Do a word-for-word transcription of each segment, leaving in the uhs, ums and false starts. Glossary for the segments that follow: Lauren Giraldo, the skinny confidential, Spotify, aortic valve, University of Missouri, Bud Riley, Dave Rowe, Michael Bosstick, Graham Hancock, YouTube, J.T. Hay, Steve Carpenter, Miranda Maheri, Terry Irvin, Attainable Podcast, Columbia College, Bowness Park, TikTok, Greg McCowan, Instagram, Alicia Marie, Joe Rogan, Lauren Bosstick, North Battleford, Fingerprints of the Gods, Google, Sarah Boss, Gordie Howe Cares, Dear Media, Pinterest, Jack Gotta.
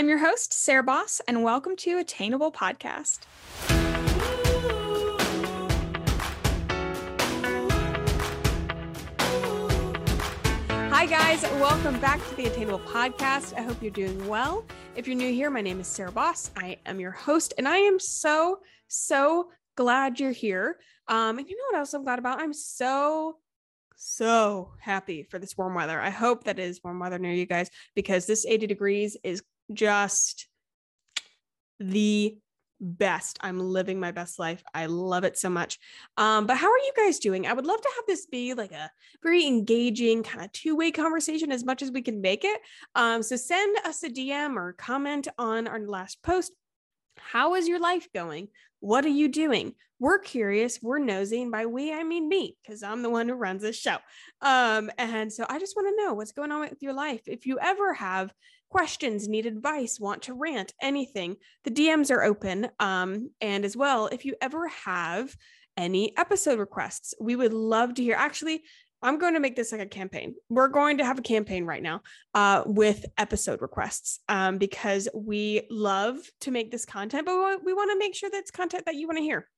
I'm your host, Sarah Boss, and welcome to Attainable Podcast. Hi guys, welcome back to the Attainable Podcast. I hope you're doing well. If you're new here, my name is Sarah Boss. I am your host, and I am so, so glad you're here. Um, and you know what else I'm glad about? I'm so, so happy for this warm weather. I hope that it is warm weather near you guys, because this eighty degrees is just the best. I'm living my best life. I love it so much. Um, but how are you guys doing? I would love to have this be like a very engaging kind of two-way conversation as much as we can make it. Um, so send us a D M or comment on our last post. How is your life going? What are you doing? We're curious. We're nosy. And by we, I mean me, because I'm the one who runs this show. Um, and so I just want to know what's going on with your life. If you ever have questions, need advice, want to rant, anything, the D Ms are open. Um, and as well, if you ever have any episode requests, we would love to hear. Actually, I'm going to make this like a campaign. We're going to have a campaign right now uh, with episode requests um, because we love to make this content, but we want, we want to make sure that it's content that you want to hear.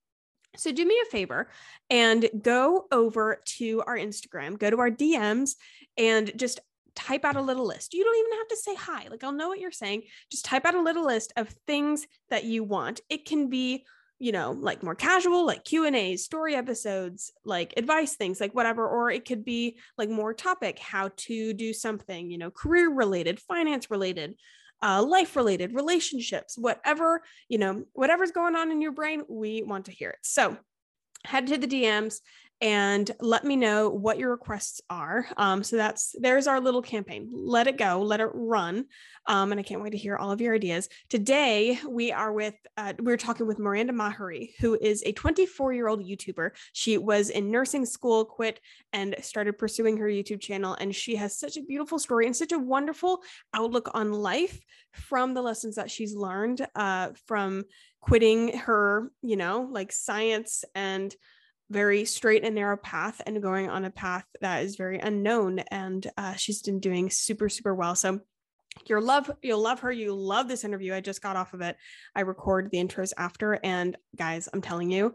So do me a favor and go over to our Instagram, go to our D Ms, and just type out a little list. You don't even have to say hi. Like, I'll know what you're saying. Just type out a little list of things that you want. It can be, you know, like more casual, like Q and A's, story episodes, like advice things, like whatever. Or it could be like more topic, how to do something, you know, career related, finance related, uh, life related, relationships, whatever, you know, whatever's going on in your brain, we want to hear it. So head to the D Ms and let me know what your requests are. Um, so that's, there's our little campaign. Let it go, let it run. Um, and I can't wait to hear all of your ideas. Today we are with, uh, we're talking with Miranda Maheri, who is a twenty-four year old YouTuber. She was in nursing school, quit, and started pursuing her YouTube channel. And she has such a beautiful story and such a wonderful outlook on life from the lessons that she's learned uh, from quitting her, you know, like science and very straight and narrow path and going on a path that is very unknown. And uh, she's been doing super, super well. So you'll love, you'll love her. You love this interview. I just got off of it. I record the intros after, and guys, I'm telling you,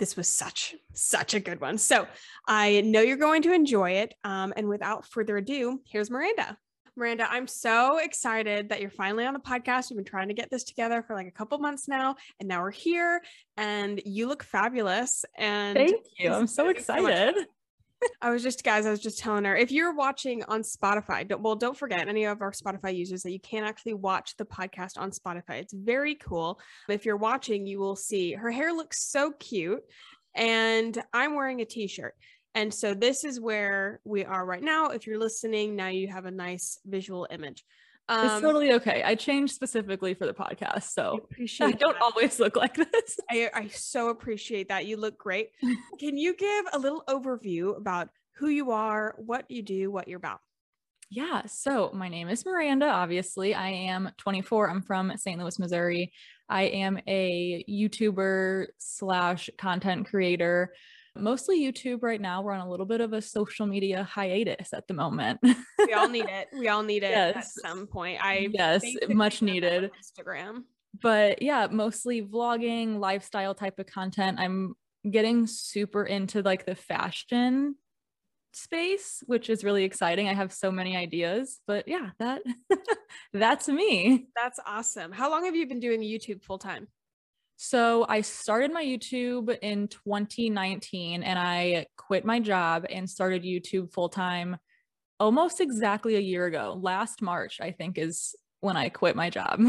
this was such, such a good one. So I know you're going to enjoy it. Um, and without further ado, here's Miranda. Miranda, I'm so excited that you're finally on the podcast. We've been trying to get this together for like a couple months now, and now we're here, and you look fabulous. And thank you. I'm so excited. So I was just, guys, I was just telling her, if you're watching on Spotify, don't, well, don't forget any of our Spotify users that you can actually watch the podcast on Spotify. It's very cool. If you're watching, you will see her hair looks so cute, and I'm wearing a t-shirt. And so this is where we are right now. If you're listening, now you have a nice visual image. Um, it's totally okay. I changed specifically for the podcast, so I, appreciate I don't that. always look like this. I, I so appreciate that. You look great. Can you give a little overview about who you are, what you do, what you're about? Yeah. So my name is Miranda. Obviously, I am twenty-four. I'm from Saint Louis, Missouri. I am a YouTuber slash content creator. Mostly YouTube right now. We're on a little bit of a social media hiatus at the moment. We all need it. We all need it yes. at some point. I yes, much needed. Instagram. But yeah, mostly vlogging, lifestyle type of content. I'm getting super into like the fashion space, which is really exciting. I have so many ideas, but yeah, that that's me. That's awesome. How long have you been doing YouTube full time? So I started my YouTube in twenty nineteen, and I quit my job and started YouTube full-time almost exactly a year ago. Last March, I think, is when I quit my job.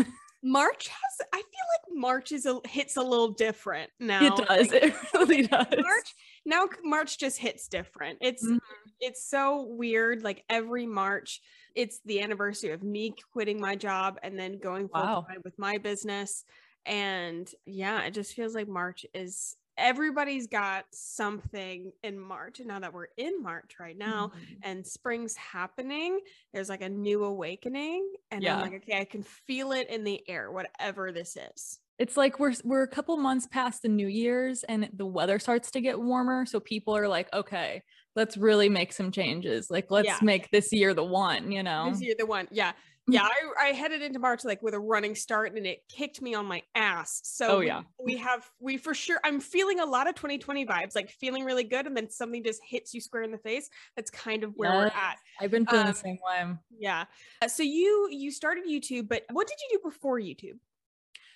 March has, I feel like March is a, hits a little different now. It does. Like, it really does. March, now March just hits different. It's, mm-hmm. it's so weird. Like every March, it's the anniversary of me quitting my job and then going full-time wow. with my business. And yeah, it just feels like March is, everybody's got something in March. And now that we're in March right now mm-hmm. and spring's happening, there's like a new awakening. And yeah. I'm like, okay, I can feel it in the air, whatever this is. It's like we're, we're a couple months past the New Year's and the weather starts to get warmer. So people are like, okay, let's really make some changes. Like, let's yeah. make this year the one, you know? This year the one. Yeah. Yeah, I, I headed into March like with a running start and it kicked me on my ass. So oh, yeah. we, we have, we for sure, I'm feeling a lot of twenty twenty vibes, like feeling really good. And then something just hits you square in the face. That's kind of where yes. we're at. I've been feeling um, the same way. Yeah. Uh, so you, you started YouTube, but what did you do before YouTube?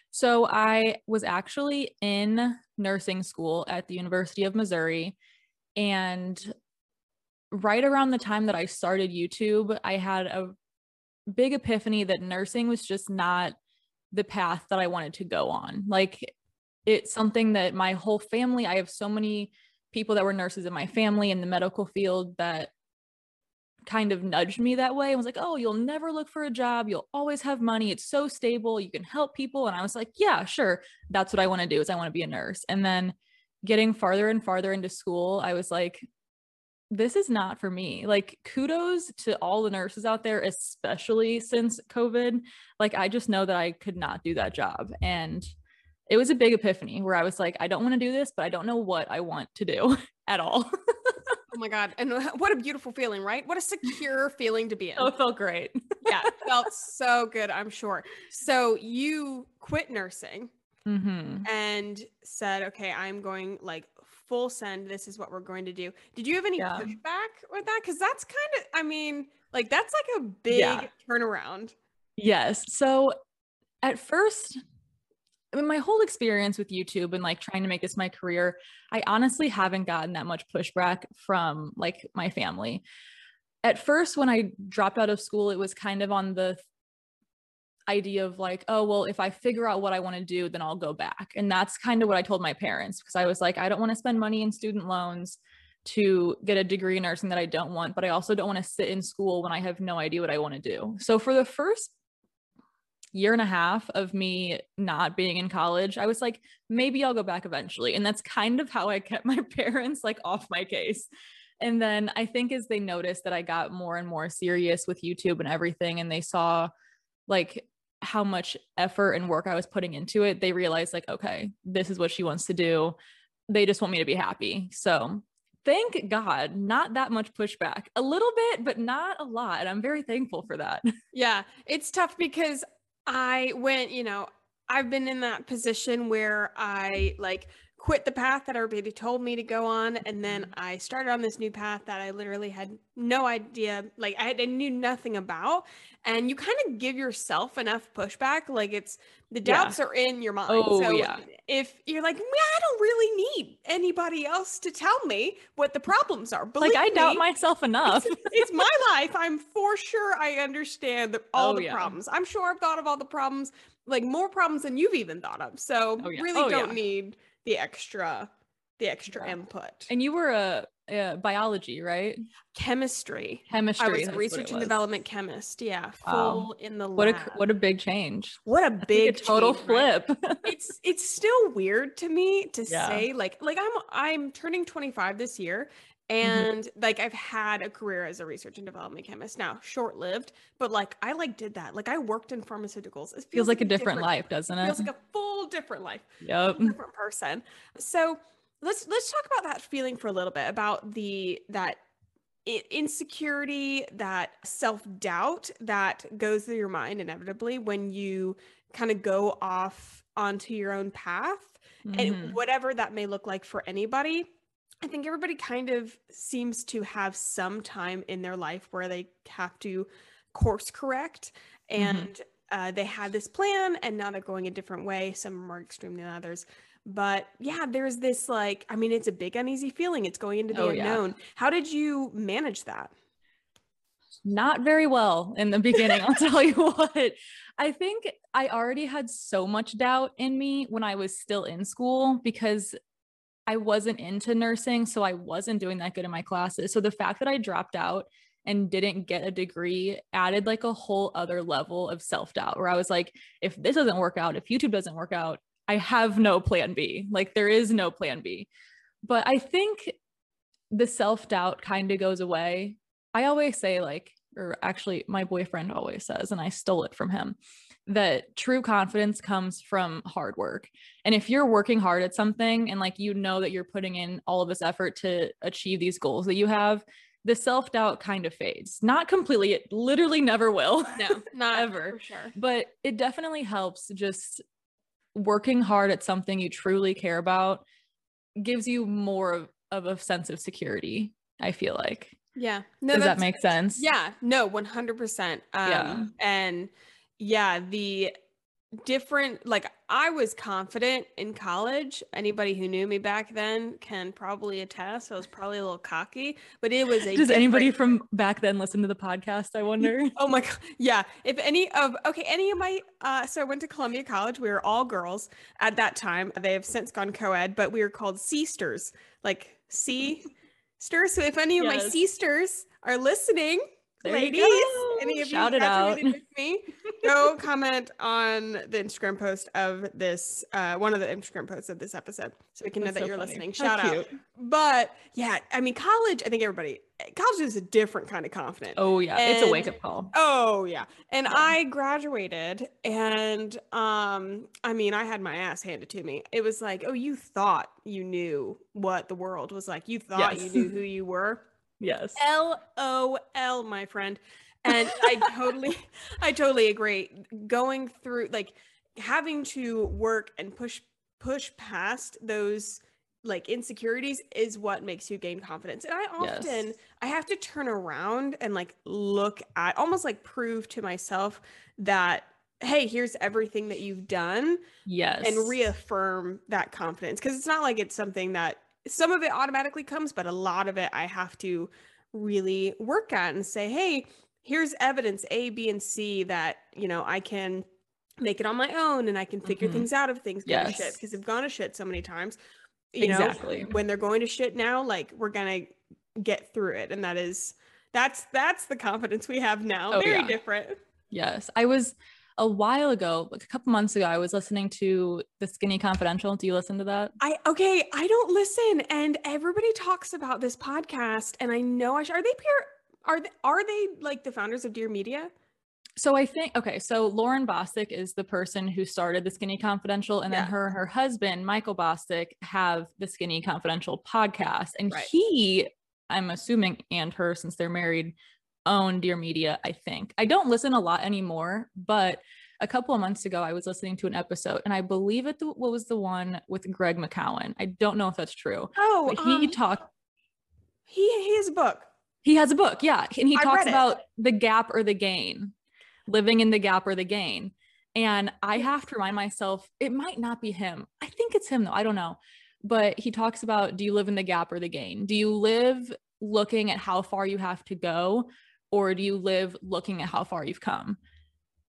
So I was actually in nursing school at the University of Missouri, and right around the time that I started YouTube, I had a big epiphany that nursing was just not the path that I wanted to go on. Like, it's something that my whole family, I have so many people that were nurses in my family in the medical field that kind of nudged me that way. I was like, oh, you'll never look for a job. You'll always have money. It's so stable. You can help people. And I was like, yeah, sure. That's what I want to do, is I want to be a nurse. And then getting farther and farther into school, I was like, this is not for me. Like, kudos to all the nurses out there, especially since COVID. Like, I just know that I could not do that job. And it was a big epiphany where I was like, I don't want to do this, but I don't know what I want to do at all. Oh my God. And what a beautiful feeling, right? What a secure feeling to be in. Oh, it felt great. Yeah. It felt so good, I'm sure. So you quit nursing mm-hmm. and said, okay, I'm going like full send. This is what we're going to do. Did you have any yeah. pushback with that? Cause that's kind of, I mean, like, that's like a big yeah. turnaround. Yes. So at first, I mean, my whole experience with YouTube and like trying to make this my career, I honestly haven't gotten that much pushback from like my family. At first, when I dropped out of school, it was kind of on the idea of like, oh, well, if I figure out what I want to do, then I'll go back. And that's kind of what I told my parents, because I was like, I don't want to spend money in student loans to get a degree in nursing that I don't want, but I also don't want to sit in school when I have no idea what I want to do. So for the first year and a half of me not being in college, I was like, maybe I'll go back eventually. And that's kind of how I kept my parents like off my case. And then I think as they noticed that I got more and more serious with YouTube and everything, and they saw like how much effort and work I was putting into it, they realized like, okay, this is what she wants to do. They just want me to be happy. So thank God, not that much pushback, a little bit, but not a lot. And I'm very thankful for that. Yeah. It's tough because I went, you know, I've been in that position where I like quit the path that everybody told me to go on. And then I started on this new path that I literally had no idea. Like I, had, I knew nothing about, and you kind of give yourself enough pushback. Like it's the doubts yeah. are in your mind. Oh, so yeah. if you're like, I don't really need anybody else to tell me what the problems are. Believe like I doubt me, myself enough. it's, it's my life. I'm for sure. I understand the, all oh, the yeah. problems. I'm sure I've thought of all the problems, like more problems than you've even thought of. So oh, yeah. really oh, don't yeah. need the extra, the extra yeah. input. And you were a, a biology, right? Chemistry. Chemistry. I was a research and development chemist. Yeah. Full wow. in the lab. What a, what a big change. What a big a total change, flip. Right? it's, it's still weird to me to yeah. say like, like I'm, I'm turning twenty-five this year, and mm-hmm. like, I've had a career as a research and development chemist now, short lived, but like, I like did that. Like I worked in pharmaceuticals. It feels, feels like, like a different, different life, doesn't it? It feels like a full different life. Yep. Different person. So let's, let's talk about that feeling for a little bit, about the, that insecurity, that self-doubt that goes through your mind inevitably when you kind of go off onto your own path mm-hmm. and whatever that may look like for anybody. I think everybody kind of seems to have some time in their life where they have to course correct and mm-hmm. uh, they had this plan and now they're going a different way. Some are more extreme than others, but yeah, there's this like, I mean, it's a big uneasy feeling. It's going into the oh, unknown. Yeah. How did you manage that? Not very well in the beginning. I'll tell you what, I think I already had so much doubt in me when I was still in school because I wasn't into nursing, so I wasn't doing that good in my classes. So the fact that I dropped out and didn't get a degree added like a whole other level of self-doubt where I was like, if this doesn't work out, if YouTube doesn't work out, I have no plan B. Like there is no plan B. But I think the self-doubt kind of goes away. I always say like, or actually my boyfriend always says, and I stole it from him, that true confidence comes from hard work. And if you're working hard at something and like, you know, that you're putting in all of this effort to achieve these goals that you have, the self-doubt kind of fades. Not completely. It literally never will. No, not ever. For sure. But it definitely helps. Just working hard at something you truly care about gives you more of, of a sense of security, I feel like. Yeah. No, does that make sense? Yeah. No, one hundred percent. Um, yeah. And yeah, the different, like I was confident in college. Anybody who knew me back then can probably attest. I was probably a little cocky, but it was a- Does different... anybody from back then listen to the podcast, I wonder? Oh my God. Yeah. If any of, okay, any of my, uh, so I went to Columbia College. We were all girls at that time. They have since gone co-ed, but we were called sisters, like C- sisters. So if any of yes. my sisters are listening, there ladies, any of shout you graduated out. With me, go comment on the Instagram post of this, uh, one of the Instagram posts of this episode, so we can That's know that so you're funny. Listening. Shout How out. Cute. But yeah, I mean, college, I think everybody, college is a different kind of confidence. Oh yeah. And, it's a wake up call. Oh yeah. And yeah. I graduated and, um, I mean, I had my ass handed to me. It was like, oh, you thought you knew what the world was like. You thought yes. you knew who you were. Yes. L O L, my friend. And I totally, I totally agree. Going through, like having to work and push, push past those like insecurities is what makes you gain confidence. And I often, yes. I have to turn around and like look at, almost like prove to myself that, hey, here's everything that you've done. Yes. And reaffirm that confidence. Cause it's not like it's something that, some of it automatically comes, but a lot of it I have to really work at and say, hey, here's evidence A, B, and C that, you know, I can make it on my own and I can figure mm-hmm. things out if things go yes. to shit, because they've gone to shit so many times, you exactly. know, when they're going to shit now, like we're going to get through it. And that is, that's, that's the confidence we have now. Oh, very yeah. different. Yes. I was a while ago, like a couple months ago, I was listening to the Skinny Confidential. Do you listen to that? I okay, I don't listen, and everybody talks about this podcast, and I know I should. Are they peer? Are they are they like the founders of Dear Media? So I think okay. So Lauren Bosstick is the person who started the Skinny Confidential, and yeah. then her and her husband Michael Bosstick have the Skinny Confidential podcast, and right. he, I'm assuming, and her since they're married. Own Dear Media, I think. I don't listen a lot anymore, but a couple of months ago, I was listening to an episode, and I believe it the, what was the one with Greg McCowan. I don't know if that's true. Oh, but he um, talked. He he has a book. He has a book, yeah, and he I talks about the gap or the gain, living in the gap or the gain. And I have to remind myself, it might not be him. I think it's him though. I don't know, but he talks about: do you live in the gap or the gain? Do you live looking at how far you have to go? Or do you live looking at how far you've come?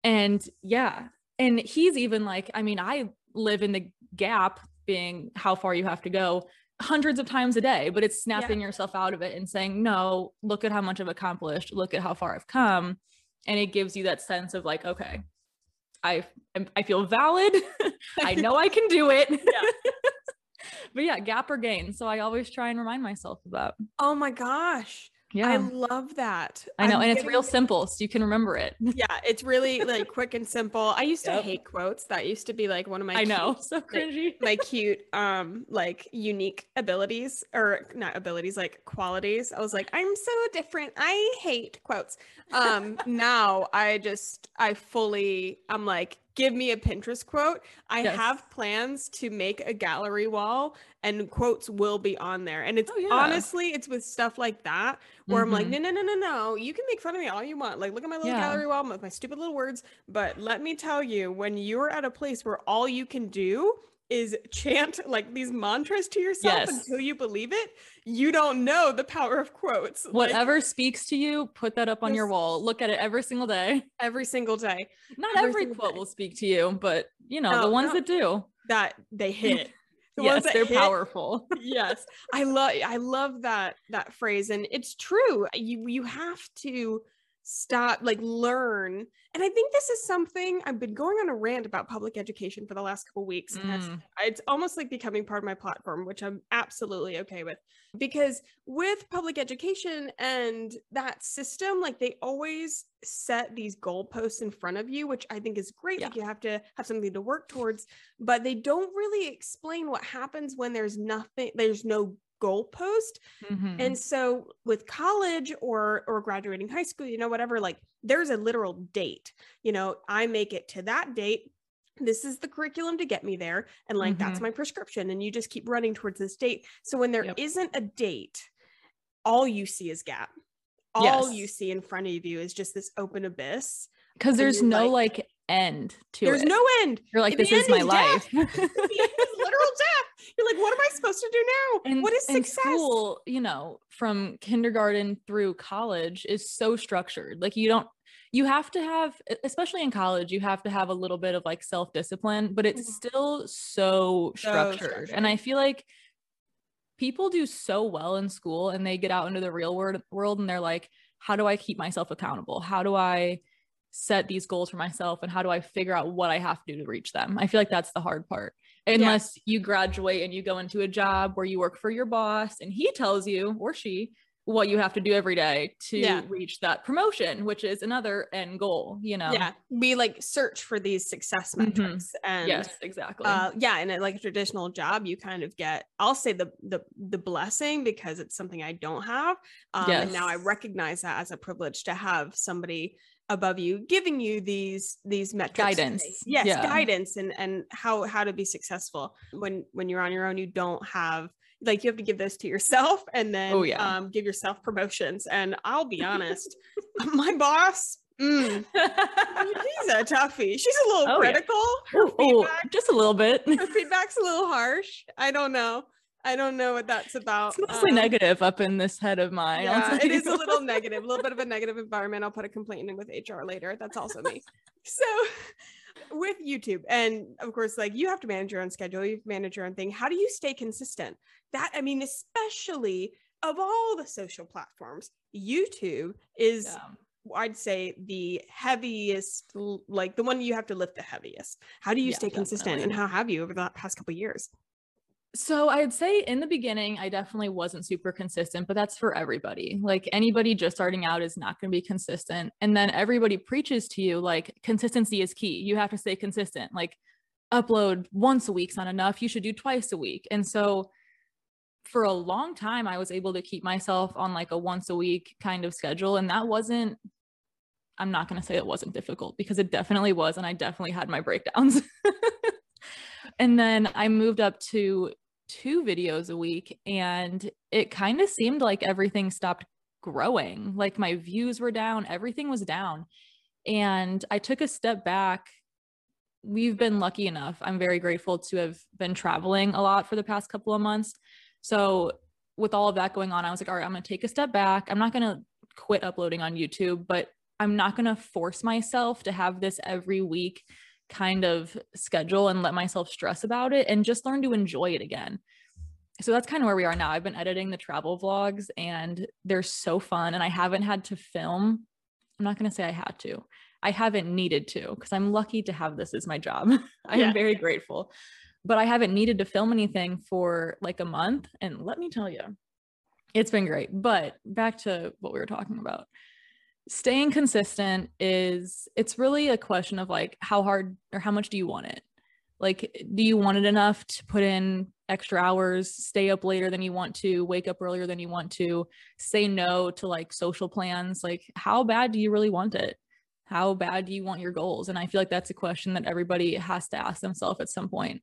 And yeah. And he's even like, I mean, I live in the gap being how far you have to go hundreds of times a day, but it's snapping yeah. yourself out of it and saying, no, look at how much I've accomplished. Look at how far I've come. And it gives you that sense of like, okay, I, I feel valid. I know I can do it. Yeah. But yeah, gap or gain. So I always try and remind myself of that. Oh my gosh. Yeah. I love that. I know. I'm and it's getting... real simple. So you can remember it. Yeah. It's really like quick and simple. I used to yep. hate quotes. That used to be like one of my, I cute, know, so cringy, like, my cute, um, like unique abilities or not abilities, like qualities. I was like, I'm so different. I hate quotes. Um, now I just, I fully, I'm like, give me a Pinterest quote. I yes. have plans to make a gallery wall and quotes will be on there. And it's oh, yeah. honestly, it's with stuff like that where mm-hmm. I'm like, no, no, no, no, no. You can make fun of me all you want. Like, look at my little yeah. gallery wall with my stupid little words. But let me tell you, when you're at a place where all you can do is chant like these mantras to yourself yes. until you believe it, you don't know the power of quotes. Whatever like, speaks to you, put that up on your wall. Look at it every single day. Every single day. Not every, every quote day. Will speak to you, but you know, no, the ones no, that do. That they hit. The yes, ones that they're hit. Powerful. Yes. I love I love that that phrase. And it's true. You you have to stop, like learn. And I think this is something I've been going on a rant about public education for the last couple of weeks. Mm. And it's almost like becoming part of my platform, which I'm absolutely okay with, because with public education and that system, like they always set these goalposts in front of you, which I think is great. Yeah. Like you have to have something to work towards, but they don't really explain what happens when there's nothing, there's no goalpost. Mm-hmm. And so with college or, or graduating high school, you know, whatever, like there's a literal date, you know, I make it to that date. This is the curriculum to get me there. And like, mm-hmm. that's my prescription. And you just keep running towards this date. So when there yep. isn't a date, all you see is gap. All yes. you see in front of you is just this open abyss. Cause there's no like, like end to there's it. There's no end. You're like, this is my life. The end is literal death. You're like, what am I supposed to do now? And, what is success? And school, you know, from kindergarten through college is so structured. Like you don't, you have to have, especially in college, you have to have a little bit of like self-discipline, but it's mm-hmm. still so, so structured. structured. And I feel like people do so well in school and they get out into the real world world and they're like, how do I keep myself accountable? How do I set these goals for myself? And how do I figure out what I have to do to reach them? I feel like that's the hard part. Unless yeah. you graduate and you go into a job where you work for your boss and he tells you or she what you have to do every day to yeah. reach that promotion, which is another end goal, you know? Yeah. We like search for these success metrics. Mm-hmm. And yes, exactly. Uh, yeah. And at like a traditional job, you kind of get, I'll say the, the, the blessing because it's something I don't have. Um, yes. And now I recognize that as a privilege to have somebody above you giving you these, these metrics. Guidance. Yes. Yeah. Guidance and, and how, how to be successful when, when you're on your own, you don't have, like you have to give this to yourself and then oh, yeah. um, give yourself promotions. And I'll be honest, my boss, mm, she's a toughie. She's a little oh, critical. Yeah. Her oh, feedback, oh, just a little bit. Her feedback's a little harsh. I don't know. I don't know what that's about. It's mostly um, negative up in this head of mine. Yeah, it is a little negative, a little bit of a negative environment. I'll put a complaint in with H R later. That's also me. So with YouTube, and of course, like you have to manage your own schedule, you manage your own thing. How do you stay consistent? That, I mean, especially of all the social platforms, YouTube is, yeah. I'd say the heaviest, like the one you have to lift the heaviest. How do you yeah, stay consistent definitely. And how have you over the past couple of years? So I'd say in the beginning, I definitely wasn't super consistent, but that's for everybody. Like anybody just starting out is not going to be consistent. And then everybody preaches to you, like consistency is key. You have to stay consistent, like upload once a week's not enough. You should do twice a week. And so for a long time, I was able to keep myself on like a once a week kind of schedule. And that wasn't, I'm not going to say it wasn't difficult because it definitely was. And I definitely had my breakdowns. And then I moved up to two videos a week and it kind of seemed like everything stopped growing. Like my views were down, everything was down. And I took a step back. We've been lucky enough. I'm very grateful to have been traveling a lot for the past couple of months. So with all of that going on, I was like, all right, I'm going to take a step back. I'm not going to quit uploading on YouTube, but I'm not going to force myself to have this every week kind of schedule and let myself stress about it and just learn to enjoy it again. So that's kind of where we are now. I've been editing the travel vlogs and they're so fun and I haven't had to film. I'm not going to say I had to, I haven't needed to, because I'm lucky to have this as my job. I yeah. am very grateful, but I haven't needed to film anything for like a month. And let me tell you, it's been great. But back to what we were talking about. Staying consistent is, it's really a question of like, how hard or how much do you want it? Like, do you want it enough to put in extra hours, stay up later than you want to, wake up earlier than you want to, say no to like social plans? Like, how bad do you really want it? How bad do you want your goals? And I feel like that's a question that everybody has to ask themselves at some point.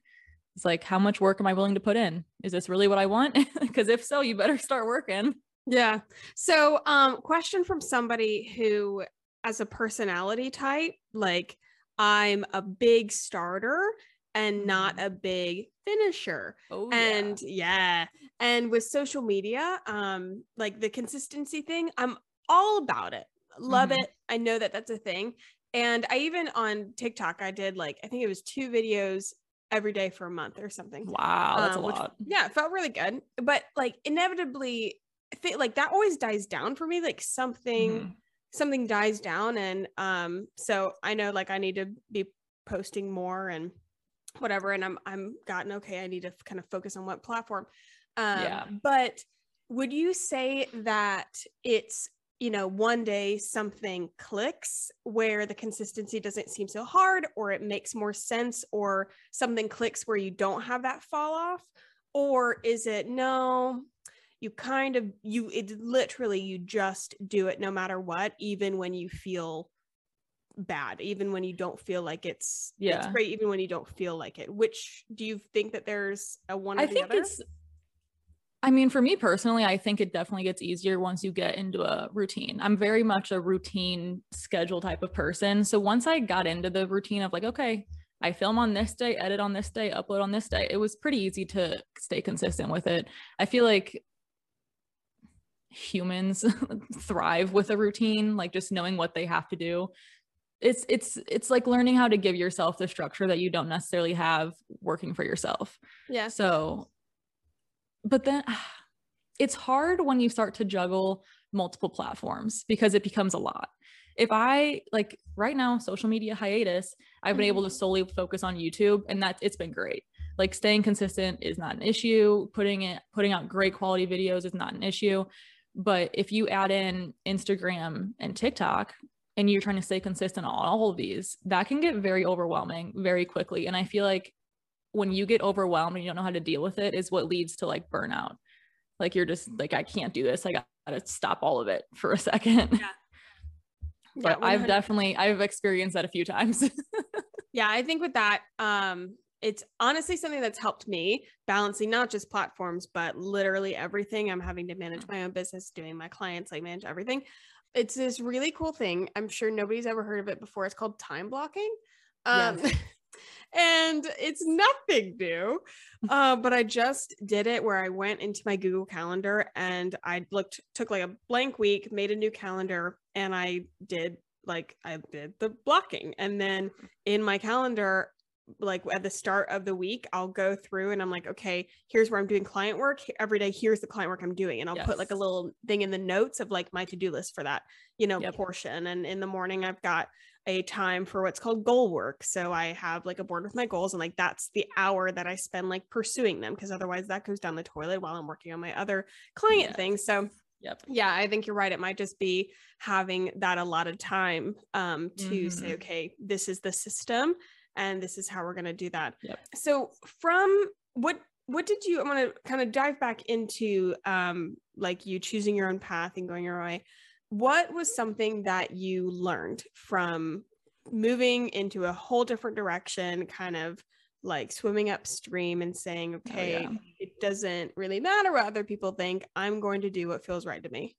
It's like, how much work am I willing to put in? Is this really what I want? Because if so, you better start working. Yeah. So, um, question from somebody who, as a personality type, like I'm a big starter and not a big finisher. Oh, and yeah. yeah. And with social media, um, like the consistency thing, I'm all about it. Love mm-hmm. it. I know that that's a thing. And I even on TikTok, I did like, I think it was two videos every day for a month or something. Wow. That's um, a lot. Which, yeah. It felt really good. But like inevitably, Th- like that always dies down for me. Like something, mm-hmm. something dies down. And, um, so I know like I need to be posting more and whatever. And I'm, I'm gotten, okay, I need to kind of focus on what platform. Um, yeah. But would you say that it's, you know, one day something clicks where the consistency doesn't seem so hard, or it makes more sense, or something clicks where you don't have that fall off? Or is it, no, you kind of, you, it literally, you just do it no matter what, even when you feel bad, even when you don't feel like it's, yeah, it's great, even when you don't feel like it. Which, do you think that there's a one or I the think other? It's, I mean, for me personally, I think it definitely gets easier once you get into a routine. I'm very much a routine schedule type of person. So once I got into the routine of like, okay, I film on this day, edit on this day, upload on this day, it was pretty easy to stay consistent with it. I feel like humans thrive with a routine, like just knowing what they have to do. It's, it's, it's like learning how to give yourself the structure that you don't necessarily have working for yourself. Yeah. So, but then it's hard when you start to juggle multiple platforms because it becomes a lot. If I, like right now, social media hiatus, I've been mm-hmm. able to solely focus on YouTube, and that it's been great. Like staying consistent is not an issue. Putting it, putting out great quality videos is not an issue. But if you add in Instagram and TikTok and you're trying to stay consistent on all of these, that can get very overwhelming very quickly. And I feel like when you get overwhelmed and you don't know how to deal with it is what leads to like burnout. Like you're just like, I can't do this. I gotta stop all of it for a second. Yeah. But yeah, I've definitely, I've experienced that a few times. Yeah. I think with that, um, it's honestly something that's helped me balancing, not just platforms, but literally everything. I'm having to manage my own business, doing my clients, like manage everything. It's this really cool thing. I'm sure nobody's ever heard of it before. It's called time blocking. Um, yes. And it's nothing new, uh, but I just did it where I went into my Google Calendar and I looked, took like a blank week, made a new calendar, and I did like, I did the blocking. And then in my calendar, like at the start of the week, I'll go through and I'm like, okay, here's where I'm doing client work every day. Here's the client work I'm doing. And I'll yes. put like a little thing in the notes of like my to-do list for that, you know, yep. portion. And in the morning I've got a time for what's called goal work. So I have like a board with my goals and like, that's the hour that I spend like pursuing them. Cause otherwise that goes down the toilet while I'm working on my other client yes. things. So yep. yeah, I think you're right. It might just be having that a lot of time um, to mm-hmm. say, okay, this is the system and this is how we're going to do that. Yep. So from what, what did you, I want to kind of dive back into um, like you choosing your own path and going your way. What was something that you learned from moving into a whole different direction, kind of like swimming upstream and saying, okay, oh, yeah. it doesn't really matter what other people think, I'm going to do what feels right to me?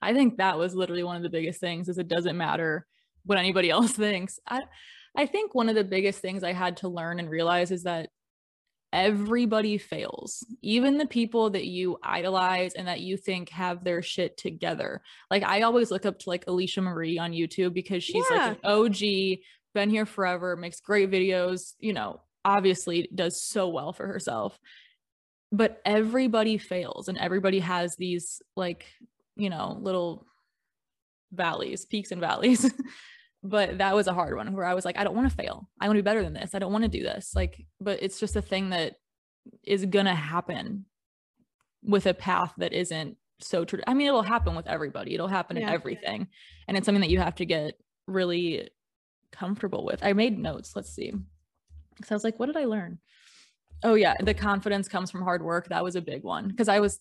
I think that was literally one of the biggest things, is it doesn't matter what anybody else thinks. I, I think one of the biggest things I had to learn and realize is that everybody fails, even the people that you idolize and that you think have their shit together. Like I always look up to like Alicia Marie on YouTube because she's yeah. like an O G, been here forever, makes great videos, you know, obviously does so well for herself, but everybody fails and everybody has these like, you know, little valleys, peaks and valleys. But that was a hard one where I was like, I don't want to fail. I want to be better than this. I don't want to do this. Like, but it's just a thing that is going to happen with a path that isn't so true. I mean, it'll happen with everybody. It'll happen yeah. in everything. And it's something that you have to get really comfortable with. I made notes. Let's see. So I was like, what did I learn? Oh yeah. The confidence comes from hard work. That was a big one. Cause I was,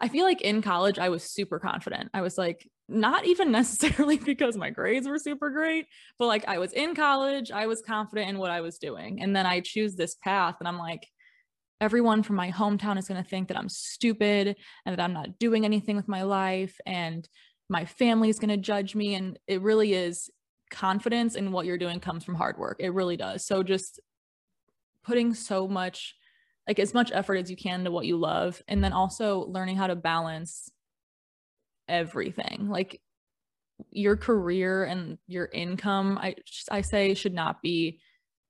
I feel like in college, I was super confident. I was like, not even necessarily because my grades were super great, but like I was in college, I was confident in what I was doing. And then I choose this path and I'm like, everyone from my hometown is going to think that I'm stupid and that I'm not doing anything with my life and my family is going to judge me. And it really is, confidence in what you're doing comes from hard work. It really does. So just putting so much, like as much effort as you can to what you love. And then also learning how to balance everything, like your career and your income, I I say should not be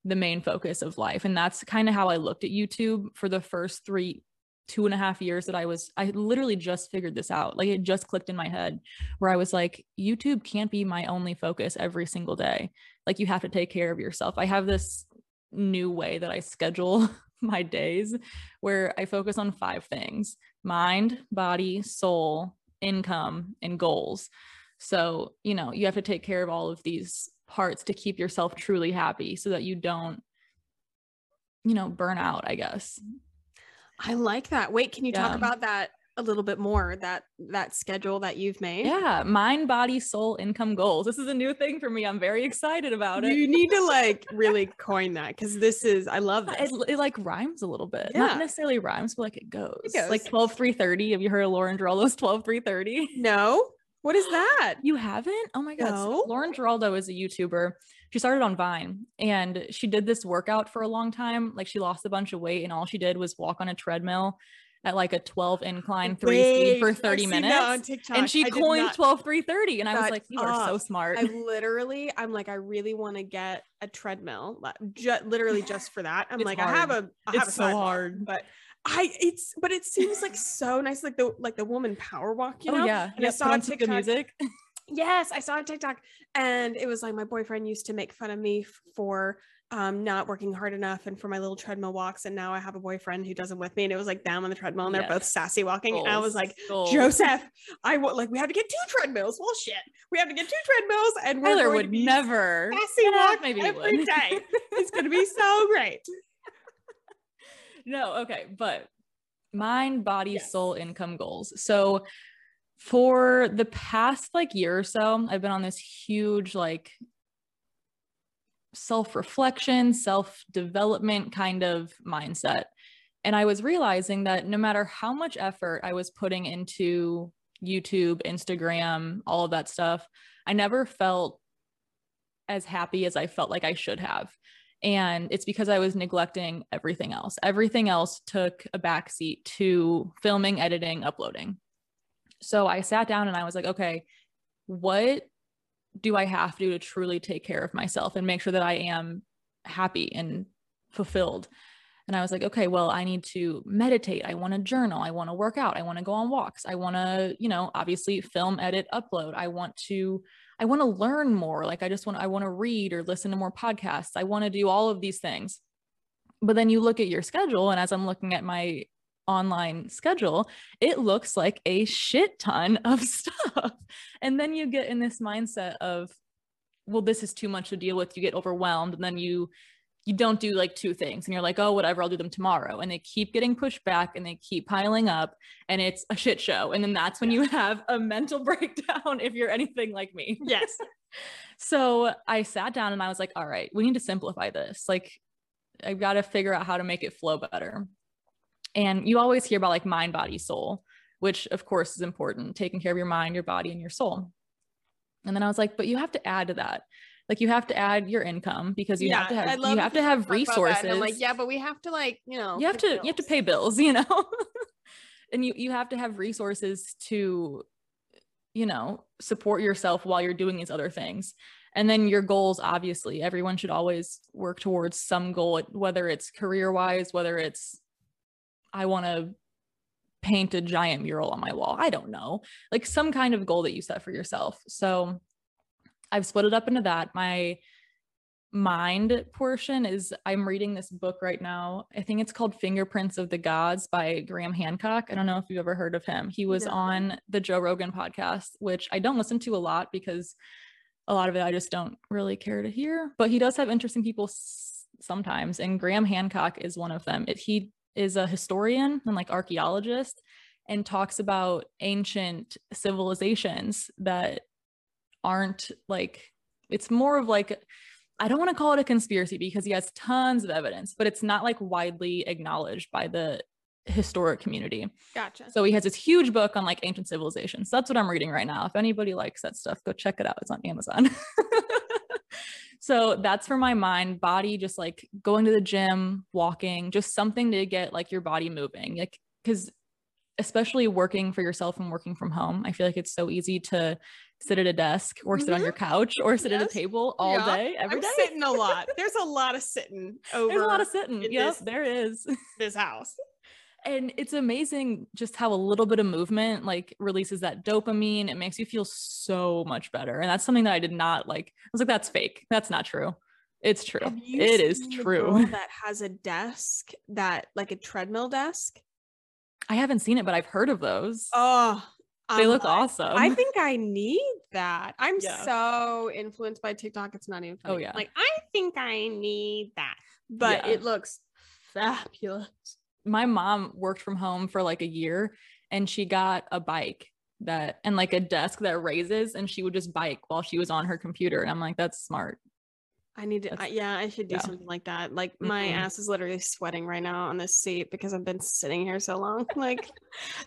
the main focus of life. And that's kind of how I looked at YouTube for the first three, two and a half years that I was, I literally just figured this out. Like it just clicked in my head where I was like, YouTube can't be my only focus every single day. Like you have to take care of yourself. I have this new way that I schedule my days where I focus on five things: mind, body, soul, income, and goals. So, you know, you have to take care of all of these parts to keep yourself truly happy so that you don't, you know, burn out, I guess. I like that. Wait, can you yeah. talk about that a little bit more, that, that schedule that you've made. Yeah. Mind, body, soul, income goals. This is a new thing for me. I'm very excited about it. You need to like really coin that. Cause this is, I love this. It, it like rhymes a little bit, yeah. Not necessarily rhymes, but like it goes, it goes. Like twelve three thirty. Have you heard of Lauren Giraldo's twelve three thirty? No. What is that? You haven't? Oh my God. No. So Lauren Giraldo is a YouTuber. She started on Vine and she did this workout for a long time. Like she lost a bunch of weight and all she did was walk on a treadmill at like a twelve incline three Wait, speed for thirty minutes. On TikTok. And she I coined twelve three thirty. And I was like, you up. are so smart. I literally, I'm like, I really want to get a treadmill, ju- literally just for that. I'm it's like, hard. I have a, I have it's a so treadmill. hard, but I it's but it seems like so nice, like the like the woman power walk, you know? Oh yeah, and yep, I saw on TikTok. Music. Yes, I saw on TikTok, and it was like my boyfriend used to make fun of me for um not working hard enough and for my little treadmill walks, and now I have a boyfriend who does them with me, and it was like them on the treadmill, and they're yes. both sassy walking, goals, and I was like, goals. Joseph, I want like we have to get two treadmills. Well, shit, we have to get two treadmills, and we're Tyler would never sassy yeah, walk maybe every would. day. It's gonna be so great. No. Okay. But mind, body, yes. soul, income goals. So for the past like year or so, I've been on this huge, like self-reflection, self-development kind of mindset. And I was realizing that no matter how much effort I was putting into YouTube, Instagram, all of that stuff, I never felt as happy as I felt like I should have. And it's because I was neglecting everything else. Everything else took a backseat to filming, editing, uploading. So I sat down and I was like, okay, what do I have to do to truly take care of myself and make sure that I am happy and fulfilled? And I was like, okay, well, I need to meditate. I want to journal. I want to work out. I want to go on walks. I want to, you know, obviously film, edit, upload. I want to I want to learn more. Like I just want, I want to read or listen to more podcasts. I want to do all of these things. But then you look at your schedule, and as I'm looking at my online schedule, it looks like a shit ton of stuff. And then you get in this mindset of, well, this is too much to deal with. You get overwhelmed, and then you, you don't do like two things, and you're like, oh, whatever, I'll do them tomorrow. And they keep getting pushed back, and they keep piling up, and it's a shit show. And then that's when yeah. you have a mental breakdown if you're anything like me. Yes. So I sat down and I was like, all right, we need to simplify this. Like I've got to figure out how to make it flow better. And you always hear about like mind, body, soul, which of course is important, taking care of your mind, your body, and your soul. And then I was like, but you have to add to that. Like you have to add your income because you yeah, have to have, you have to have resources. I'm like, yeah, but we have to like, you know, you have to, bills. you have to pay bills, you know, and you, you have to have resources to, you know, support yourself while you're doing these other things. And then your goals, obviously, everyone should always work towards some goal, whether it's career-wise, whether it's, I want to paint a giant mural on my wall. I don't know, like some kind of goal that you set for yourself. So I've split it up into that. My mind portion is I'm reading this book right now. I think it's called Fingerprints of the Gods by Graham Hancock. I don't know if you've ever heard of him. He was no. on the Joe Rogan podcast, which I don't listen to a lot because a lot of it I just don't really care to hear, but he does have interesting people s- sometimes. And Graham Hancock is one of them. It, he is a historian and like archaeologist and talks about ancient civilizations that aren't like, it's more of like, I don't want to call it a conspiracy because he has tons of evidence, but it's not like widely acknowledged by the historic community. Gotcha. So he has this huge book on like ancient civilizations. That's what I'm reading right now. If anybody likes that stuff, go check it out. It's on Amazon. So that's for my mind, body, just like going to the gym, walking, just something to get like your body moving. Like, cause especially working for yourself and working from home, I feel like it's so easy to sit at a desk or sit mm-hmm. on your couch or sit yes. at a table all yeah. day, every I'm day. Sitting a lot. There's a lot of sitting over. There's a lot of sitting. Yes, there is. This house. And it's amazing just how a little bit of movement like releases that dopamine. It makes you feel so much better. And that's something that I did not like. I was like, that's fake. That's not true. It's true. It is true. That has a desk that like a treadmill desk. I haven't seen it, but I've heard of those. Oh, they um, look awesome. I think I need that. I'm yeah. so influenced by TikTok. It's not even funny. Oh, yeah. Like, I think I need that, but yeah. it looks fabulous. My mom worked from home for like a year and she got a bike that, and like a desk that raises, and she would just bike while she was on her computer. And I'm like, that's smart. I need to, I, yeah, I should do yeah. something like that. Like my mm-hmm. ass is literally sweating right now on this seat because I've been sitting here so long. Like,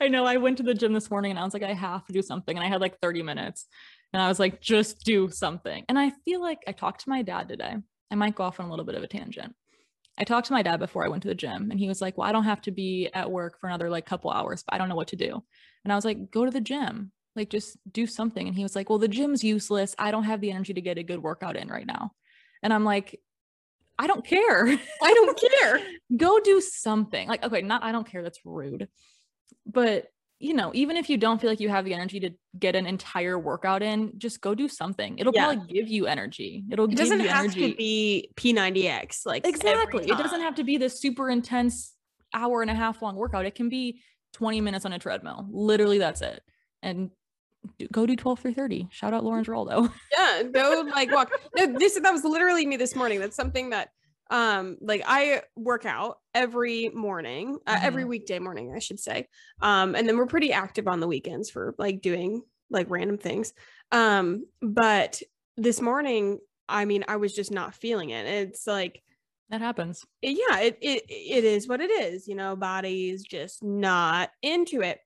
I know I went to the gym this morning and I was like, I have to do something. And I had like thirty minutes and I was like, just do something. And I feel like I talked to my dad today. I might go off on a little bit of a tangent. I talked to my dad before I went to the gym and he was like, well, I don't have to be at work for another like couple hours, but I don't know what to do. And I was like, go to the gym, like just do something. And he was like, well, the gym's useless. I don't have the energy to get a good workout in right now. And I'm like, I don't care. I don't care. Go do something. Like, okay, not, I don't care. That's rude. But you know, even if you don't feel like you have the energy to get an entire workout in, just go do something. It'll yeah. probably give you energy. It'll it give doesn't you have energy. To be P ninety X. Like exactly. It doesn't have to be this super intense hour and a half long workout. It can be twenty minutes on a treadmill. Literally. That's it. And do, go do twelve through thirty. Shout out Lauren Giraldo. Yeah. Go like walk. No, this, that was literally me this morning. That's something that, um, like I work out every morning, uh, mm-hmm. every weekday morning, I should say. Um, and then we're pretty active on the weekends for like doing like random things. Um, but this morning, I mean, I was just not feeling it. It's like, that happens. Yeah. It, it, it is what it is, you know, body's just not into it.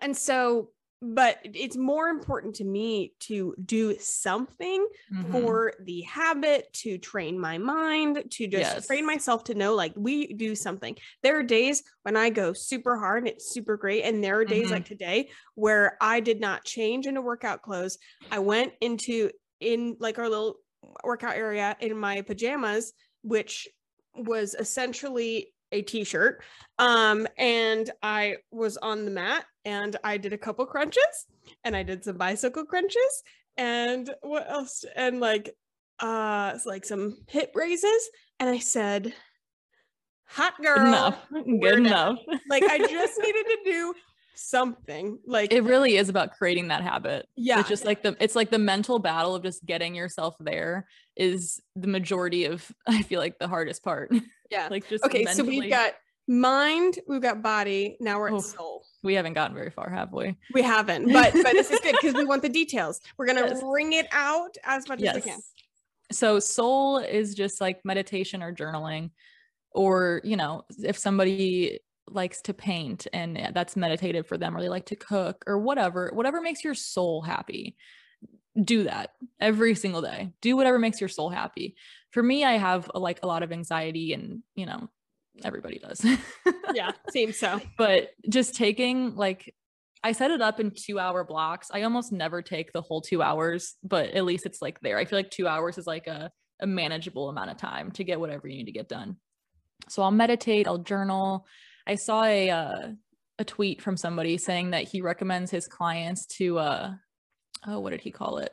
And so, but it's more important to me to do something mm-hmm. for the habit, to train my mind, to just yes. train myself to know, like we do something. There are days when I go super hard and it's super great. And there are days mm-hmm. like today where I did not change into workout clothes. I went into in like our little workout area in my pajamas, which was essentially a t-shirt. Um, and I was on the mat and I did a couple crunches and I did some bicycle crunches and what else? And like, uh, it's like some hip raises. And I said, hot girl. Good enough. Good enough. Like I just needed to do something. Like it really is about creating that habit. Yeah. It's just like the, it's like the mental battle of just getting yourself there is the majority of, I feel like the hardest part. Yeah. Like just okay. Mentally. So we've got mind, we've got body. Now we're oh, at soul. We haven't gotten very far, have we? We haven't, but, but this is good because we want the details. We're going to yes. wring it out as much yes. as we can. So soul is just like meditation or journaling, or, you know, if somebody likes to paint and that's meditative for them, or they like to cook or whatever, whatever makes your soul happy, do that every single day. Do whatever makes your soul happy. For me, I have a, like a lot of anxiety and, you know, everybody does. Yeah. Seems so. But just taking, like, I set it up in two hour blocks. I almost never take the whole two hours, but at least it's like there. I feel like two hours is like a, a manageable amount of time to get whatever you need to get done. So I'll meditate, I'll journal. I saw a, uh, a tweet from somebody saying that he recommends his clients to, uh, oh, what did he call it?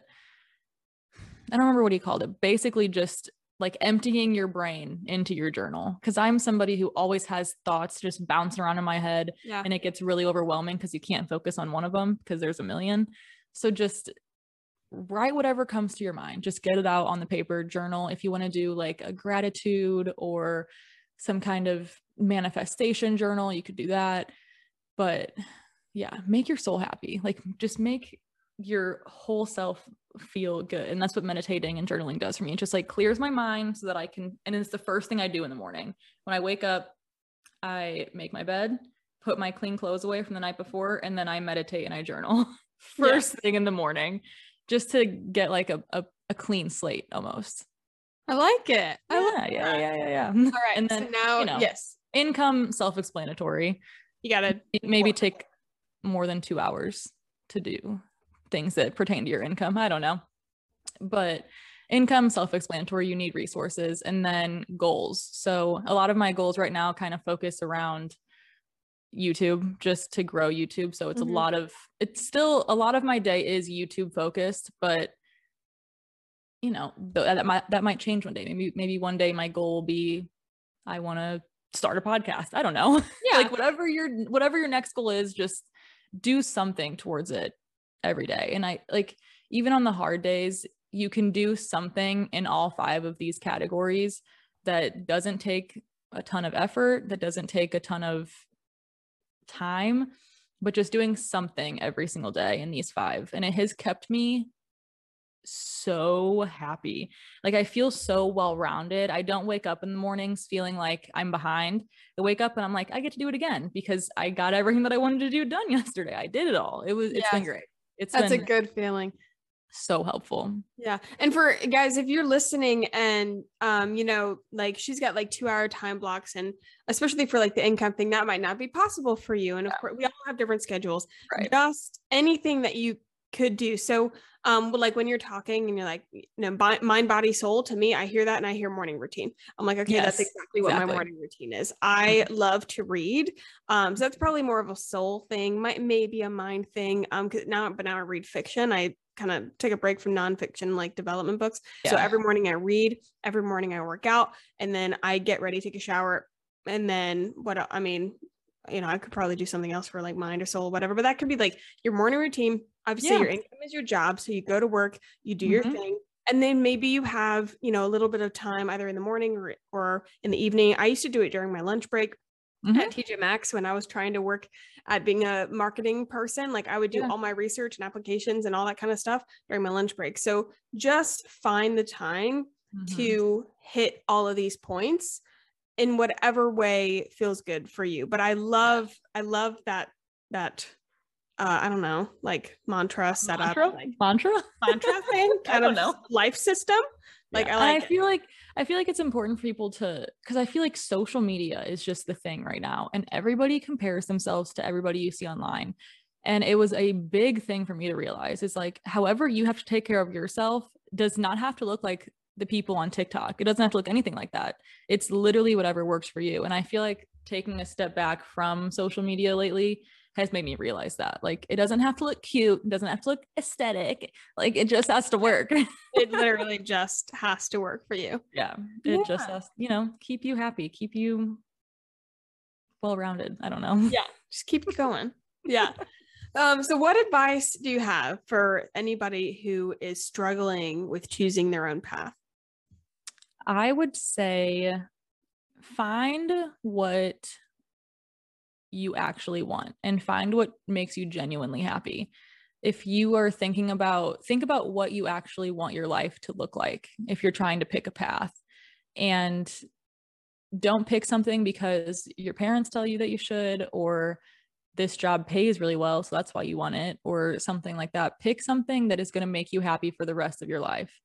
I don't remember what he called it. Basically just like emptying your brain into your journal. Cause I'm somebody who always has thoughts just bouncing around in my head yeah. and it gets really overwhelming because you can't focus on one of them because there's a million. So just write whatever comes to your mind, just get it out on the paper, journal. If you want to do like a gratitude or some kind of manifestation journal, you could do that. But yeah, make your soul happy. Like just make your whole self feel good. And that's what meditating and journaling does for me. It just like clears my mind so that I can, and it's the first thing I do in the morning. When I wake up, I make my bed, put my clean clothes away from the night before, and then I meditate and I journal first yeah. thing in the morning, just to get like a, a, a clean slate almost. I like it. I yeah, like yeah, yeah, yeah, yeah. All right. And then so now, you know, yes. income, self-explanatory. You got to maybe work. Take more than two hours to do things that pertain to your income. I don't know, but income, self-explanatory, you need resources, and then goals. So a lot of my goals right now kind of focus around YouTube, just to grow YouTube. So it's mm-hmm. a lot of, it's still a lot of my day is YouTube focused, but you know, that might, that might change one day. Maybe, maybe one day my goal will be, I want to start a podcast. I don't know. Yeah. Like whatever your, whatever your next goal is, just do something towards it every day. And I like, even on the hard days, you can do something in all five of these categories that doesn't take a ton of effort, that doesn't take a ton of time, but just doing something every single day in these five. And it has kept me so happy. Like, I feel so well-rounded. I don't wake up in the mornings feeling like I'm behind. I wake up and I'm like, I get to do it again because I got everything that I wanted to do done yesterday. I did it all. It was, yes. It's been great. It's That's been a good feeling. So helpful. Yeah. And for guys, if you're listening and, um, you know, like she's got like two hour time blocks, and especially for like the income thing, that might not be possible for you. And of yeah. course we all have different schedules, right. Just anything that you could do. So, um, like when you're talking and you're like, you know, bi- mind, body, soul, to me, I hear that. And I hear morning routine. I'm like, okay, yes, that's exactly, exactly what my morning routine is. I love to read. Um, so that's probably more of a soul thing, might maybe a mind thing. Um, cause now, but now I read fiction. I kind of take a break from nonfiction, like development books. Yeah. So every morning I read, every morning I work out, and then I get ready, take a shower. And then what, I mean, you know, I could probably do something else for like mind or soul, or whatever, but that could be like your morning routine. Obviously yeah. your income is your job. So you go to work, you do mm-hmm. your thing. And then maybe you have, you know, a little bit of time either in the morning or, or in the evening. I used to do it during my lunch break. Mm-hmm. At T J Maxx, when I was trying to work at being a marketing person, like I would do yeah. all my research and applications and all that kind of stuff during my lunch break. So just find the time mm-hmm. to hit all of these points in whatever way feels good for you. But I love, I love that, that, uh, I don't know, like mantra setup, mantra, like, mantra, mantra thing, kind I don't of know. Life system. Like, yeah. I, like I feel it. like, I feel like it's important for people to, cause I feel like social media is just the thing right now, and everybody compares themselves to everybody you see online. And it was a big thing for me to realize. It's like, however you have to take care of yourself does not have to look like the people on TikTok. It doesn't have to look anything like that. It's literally whatever works for you. And I feel like taking a step back from social media lately has made me realize that, like, it doesn't have to look cute. It doesn't have to look aesthetic. Like, it just has to work. It literally just has to work for you. Yeah. It yeah. just has, you know, keep you happy, keep you well-rounded. I don't know. Yeah. Just keep it going. Yeah. Um, so what advice do you have for anybody who is struggling with choosing their own path? I would say find what you actually want and find what makes you genuinely happy. If you are thinking about, think about what you actually want your life to look like if you're trying to pick a path, and don't pick something because your parents tell you that you should, or this job pays really well, so that's why you want it, or something like that. Pick something that is going to make you happy for the rest of your life.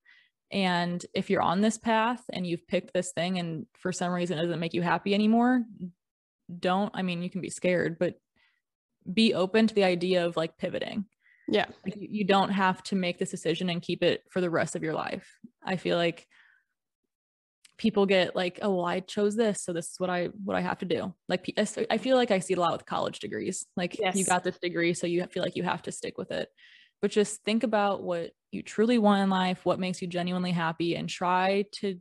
And if you're on this path and you've picked this thing and for some reason it doesn't make you happy anymore, don't, I mean, you can be scared, but be open to the idea of like pivoting. Yeah. Like, you don't have to make this decision and keep it for the rest of your life. I feel like people get like, oh, well, I chose this, so this is what I, what I have to do. Like, I feel like I see a lot with college degrees. Like, yes. You got this degree, so you feel like you have to stick with it, but just think about what you truly want in life, what makes you genuinely happy, and try to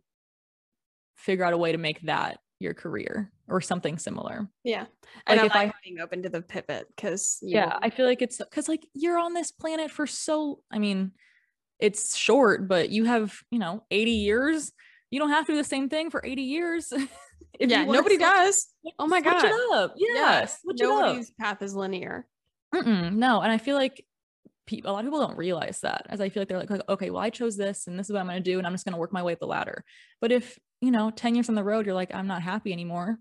figure out a way to make that your career or something similar. Yeah. And like, if I'm being open to the pivot, because yeah, know. I feel like it's because like you're on this planet for so, I mean, it's short, but you have, you know, eighty years. You don't have to do the same thing for eighty years. Yeah. Nobody does. Oh my God. Switch it up. Yes. Yeah. Nobody's path is linear. Mm-mm, no. And I feel like people, a lot of people don't realize that, as I feel like they're like, okay, well, I chose this and this is what I'm going to do, and I'm just going to work my way up the ladder. But if, you know, ten years on the road, you're like, I'm not happy anymore,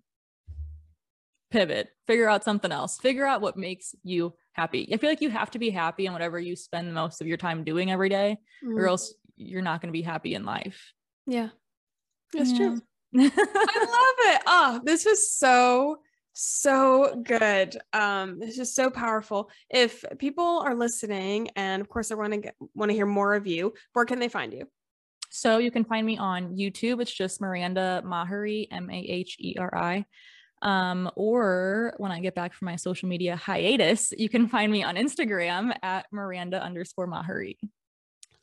pivot, figure out something else, figure out what makes you happy. I feel like you have to be happy in whatever you spend most of your time doing every day, mm-hmm. or else you're not going to be happy in life. Yeah. That's yeah. true. I love it. Oh, this was so, so good. Um, it's just so powerful. If people are listening, and of course I want to want to hear more of you, where can they find you? So you can find me on YouTube. It's just Miranda Maheri, M A H E R I. Um, or when I get back from my social media hiatus, you can find me on Instagram at Miranda underscore Maheri.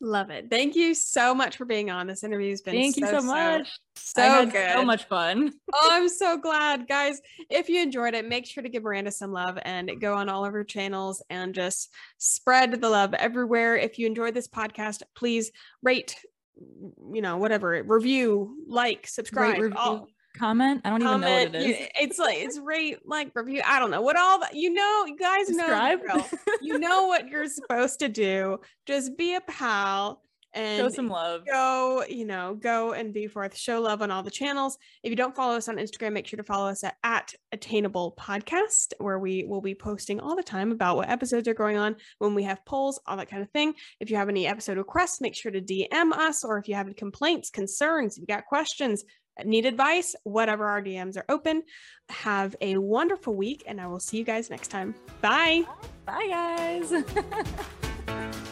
Love it. Thank you so much for being on. This interview has been Thank so, you so, so much. So I had good. So much fun. Oh, I'm so glad. Guys, if you enjoyed it, make sure to give Miranda some love and go on all of her channels and just spread the love everywhere. If you enjoyed this podcast, please rate, you know, whatever, review, like, subscribe, rate, review. All, comment. I don't comment, even know what it is. You, it's like it's rate, like, review. I don't know what all the, you know, you guys Describe. know, you know what you're supposed to do. Just be a pal and show some love. Go, you know, go and be forth. Show love on all the channels. If you don't follow us on Instagram, make sure to follow us at, at Attainable Podcast, where we will be posting all the time about what episodes are going on, when we have polls, all that kind of thing. If you have any episode requests, make sure to D M us, or if you have any complaints, concerns, if you got questions, need advice, whatever, our D Ms are open. Have a wonderful week, and I will see you guys next time. Bye. Bye, guys.